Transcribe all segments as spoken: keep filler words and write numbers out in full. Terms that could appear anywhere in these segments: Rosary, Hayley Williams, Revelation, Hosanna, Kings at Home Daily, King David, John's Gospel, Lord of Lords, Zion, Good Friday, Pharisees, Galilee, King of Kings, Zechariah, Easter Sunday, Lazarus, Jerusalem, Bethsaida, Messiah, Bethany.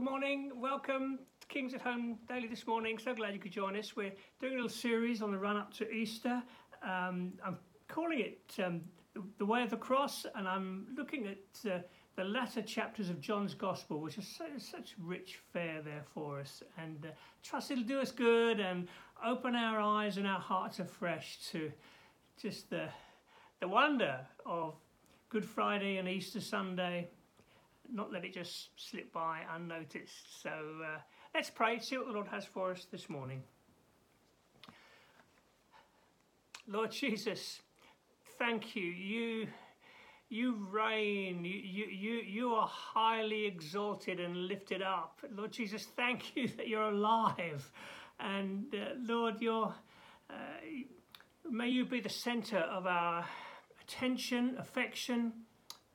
Good morning, welcome to Kings at Home Daily this morning. So glad you could join us. We're doing a little series on the run up to Easter. Um, I'm calling it um, The Way of the Cross, and I'm looking at uh, the latter chapters of John's Gospel, which is so, such rich fare there for us. And uh, trust it'll do us good and open our eyes and our hearts afresh to just the, the wonder of Good Friday and Easter Sunday. Not let it just slip by unnoticed. So uh, let's pray, see what the Lord has for us this morning. Lord Jesus, thank you. You you reign. You, you, you, you are highly exalted and lifted up. Lord Jesus, thank you that you're alive. And uh, Lord, you're, uh, may you be the centre of our attention, affection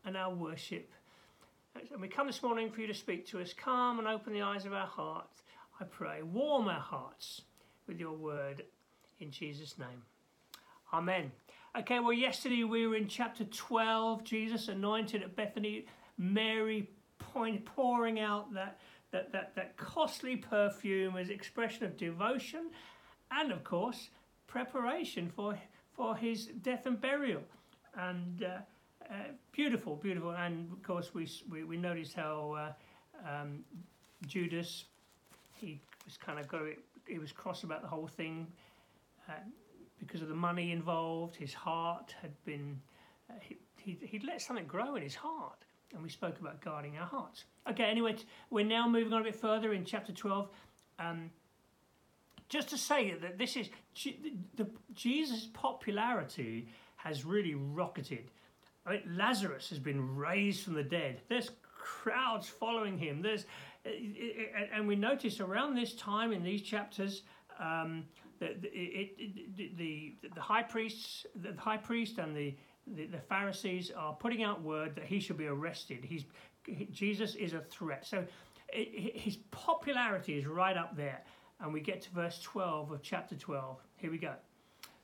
and our worship. And we come this morning for you to speak to us. Calm and open the eyes of our heart, I pray. Warm our hearts with your word, in Jesus' name. Amen. Okay, well, yesterday we were in chapter twelve, Jesus anointed at Bethany, Mary pouring out that, that, that, that costly perfume as expression of devotion and, of course, preparation for, for his death and burial. And... Uh, Uh, beautiful, beautiful, and of course we we, we noticed how uh, um, Judas, he was kind of got it. He was cross about the whole thing uh, because of the money involved. His heart had been uh, he, he he'd let something grow in his heart, and we spoke about guarding our hearts. Okay, anyway, t- we're now moving on a bit further in chapter twelve. Um, just to say that this is G- the Jesus' popularity has really rocketed. I mean, Lazarus has been raised from the dead. There's crowds following him. There's, and we notice around this time in these chapters, um, that the, the the high priests, the high priest and the, the the Pharisees are putting out word that he should be arrested. He's Jesus is a threat. So his popularity is right up there, and we get to verse twelve of chapter twelve. Here we go.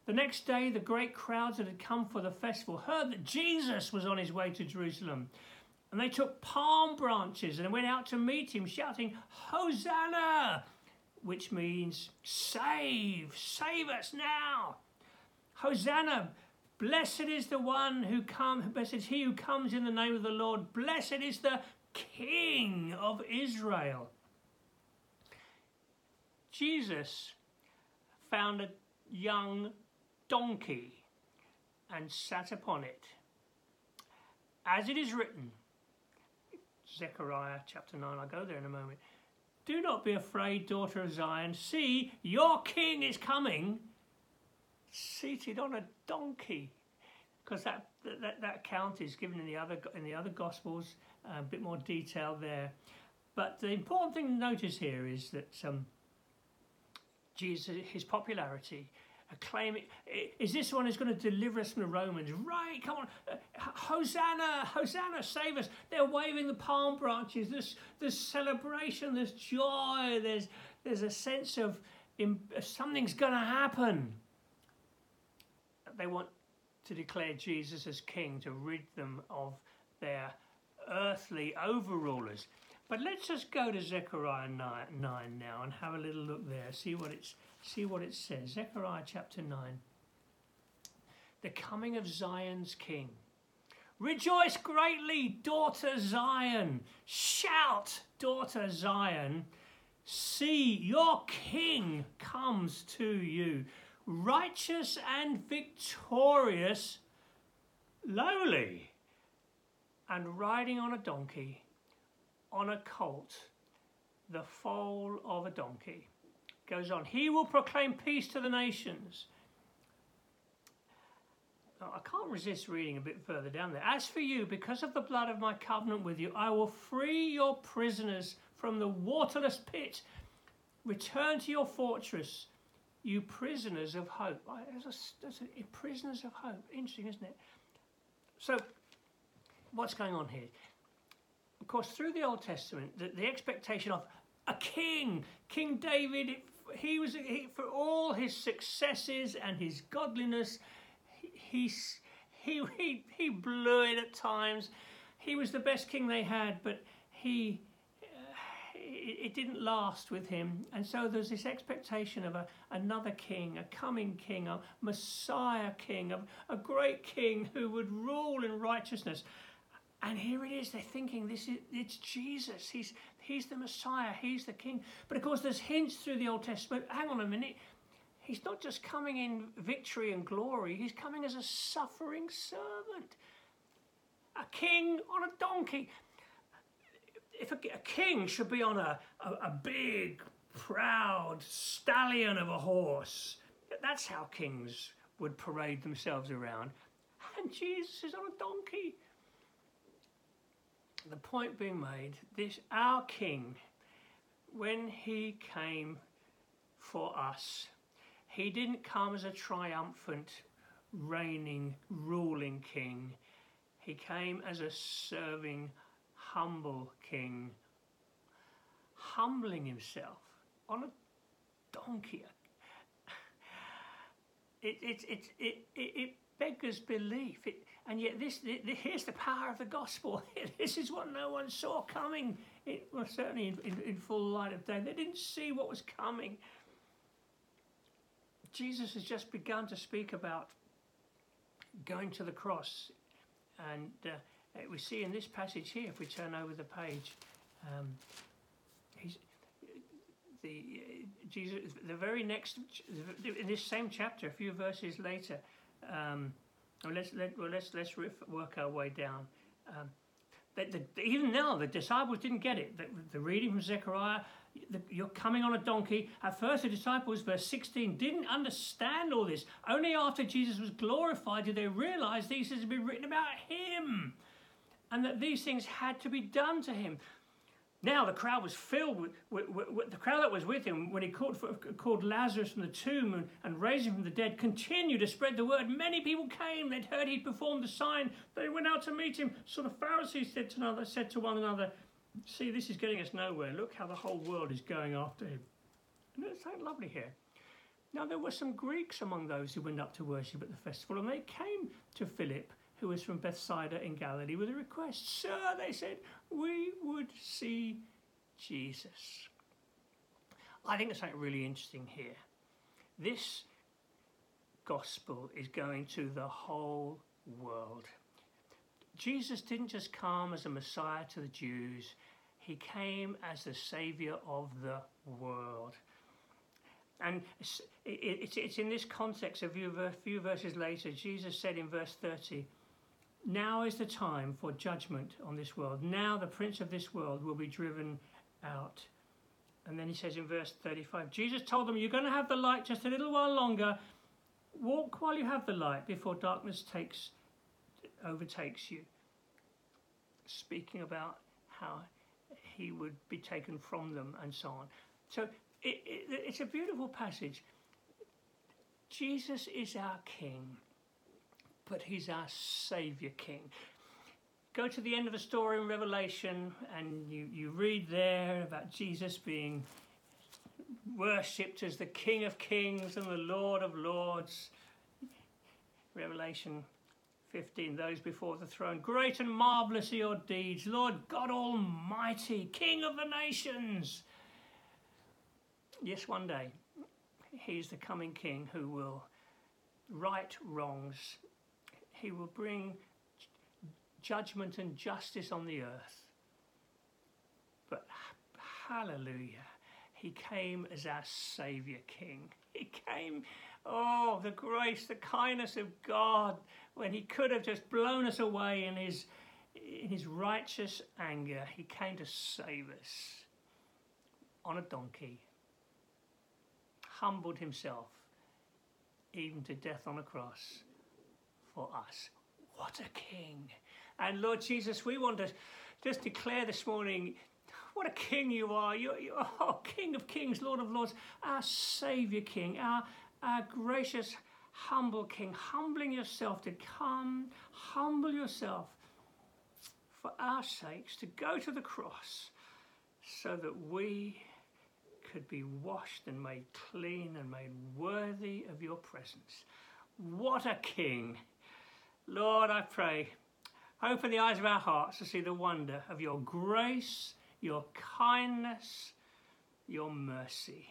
The next day, the great crowds that had come for the festival heard that Jesus was on his way to Jerusalem. And they took palm branches and went out to meet him, shouting, "Hosanna!" which means, "Save! Save us now!" Hosanna! Blessed is the one who comes, blessed is he who comes in the name of the Lord. Blessed is the King of Israel. Jesus found a young donkey and sat upon it, as it is written. Zechariah chapter nine, I'll go there in a moment. "Do not be afraid, daughter of Zion. See, your king is coming, seated on a donkey." Because that, that that account is given in the other in the other Gospels, uh, a bit more detail there. But the important thing to notice here is that um, Jesus, his popularity, acclaiming, is this one who's going to deliver us from the Romans? Right, come on, Hosanna, Hosanna, save us. They're waving the palm branches, there's, there's celebration, there's joy, there's, there's a sense of um, something's going to happen. They want to declare Jesus as king to rid them of their earthly overrulers. But let's just go to Zechariah nine, nine now and have a little look there. See what it's see what it says. Zechariah chapter nine. The coming of Zion's king. Rejoice greatly, daughter Zion. Shout, daughter Zion. See, your king comes to you, righteous and victorious, lowly, and riding on a donkey, on a colt, the foal of a donkey. Goes on, he will proclaim peace to the nations. Now, I can't resist reading a bit further down there. As for you, because of the blood of my covenant with you, I will free your prisoners from the waterless pit. Return to your fortress, you prisoners of hope. That's a, that's a, prisoners of hope. Interesting, isn't it? So, what's going on here? Of course, through the Old Testament, the, the expectation of a king, King David, he was he, for all his successes and his godliness, he he he he blew it at times. He was the best king they had, but he uh, it didn't last with him. And so there's this expectation of a, another king, a coming king, a Messiah king, a, a great king who would rule in righteousness. And here it is, they're thinking this is it's Jesus, he's he's the Messiah, he's the king. But of course there's hints through the Old Testament, hang on a minute, he's not just coming in victory and glory, he's coming as a suffering servant, a king on a donkey. If a, a king should be on a, a, a big, proud stallion of a horse, that's how kings would parade themselves around. And Jesus is on a donkey. The point being made, this our King, when he came for us, he didn't come as a triumphant, reigning, ruling king. He came as a serving, humble king, humbling himself on a donkey. It it it it it, it beggars belief. It, and yet this, this here's the power of the gospel. This is what no one saw coming. It was well, certainly in, in, in full light of day. They didn't see what was coming. Jesus has just begun to speak about going to the cross, and. Uh, We see in this passage here, if we turn over the page, um, he's, the Jesus. The very next, in this same chapter, a few verses later. Um, well, let's let, well, let's let's work our way down. Um, the, the, even now, the disciples didn't get it. The, the reading from Zechariah, the, you're coming on a donkey. At first, the disciples, verse sixteen, didn't understand all this. Only after Jesus was glorified did they realize these things had been written about him, and that these things had to be done to him. Now the crowd was filled with, with, with, with the crowd that was with him when he called, for, called Lazarus from the tomb and, and raised him from the dead, continued to spread the word. Many people came. They'd heard he'd performed the sign. They went out to meet him. So the Pharisees said to, another, said to one another, see, this is getting us nowhere. Look how the whole world is going after him. And it's so lovely here. Now there were some Greeks among those who went up to worship at the festival, and they came to Philip, who was from Bethsaida in Galilee, with a request. Sir, they said, we would see Jesus. I think there's something really interesting here. This gospel is going to the whole world. Jesus didn't just come as a Messiah to the Jews. He came as the Saviour of the world. And it's in this context, a few verses later, Jesus said in verse thirty, now is the time for judgment on this world. Now the prince of this world will be driven out. And then he says in verse thirty-five, Jesus told them, you're going to have the light just a little while longer. Walk while you have the light before darkness takes overtakes you. Speaking about how he would be taken from them and so on. So it, it, it's a beautiful passage. Jesus is our King, but he's our Saviour King. Go to the end of a story in Revelation and you, you read there about Jesus being worshipped as the King of Kings and the Lord of Lords. Revelation fifteen, those before the throne. Great and marvellous are your deeds, Lord God Almighty, King of the nations. Yes, one day he's the coming King who will right wrongs. He will bring judgment and justice on the earth. But hallelujah, he came as our Saviour King. He came, oh, the grace, the kindness of God, when he could have just blown us away in his, in his righteous anger. He came to save us on a donkey, humbled himself even to death on a cross for us. What a King. And Lord Jesus, we want to just declare this morning, what a King you are. You're, you're oh, King of Kings, Lord of Lords, our Saviour King, our, our gracious, humble King, humbling yourself to come, humble yourself for our sakes, to go to the cross so that we could be washed and made clean and made worthy of your presence. What a King. Lord, I pray, open the eyes of our hearts to see the wonder of your grace, your kindness, your mercy.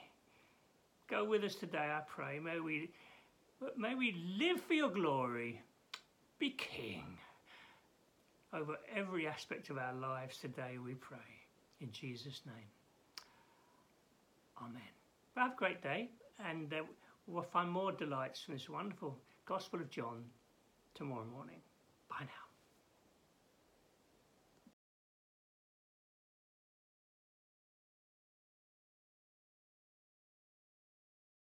Go with us today, I pray. May we, may we live for your glory. Be king over every aspect of our lives today, we pray. In Jesus' name. Amen. Well, have a great day, and uh, we'll find more delights from this wonderful Gospel of John tomorrow morning. Bye now.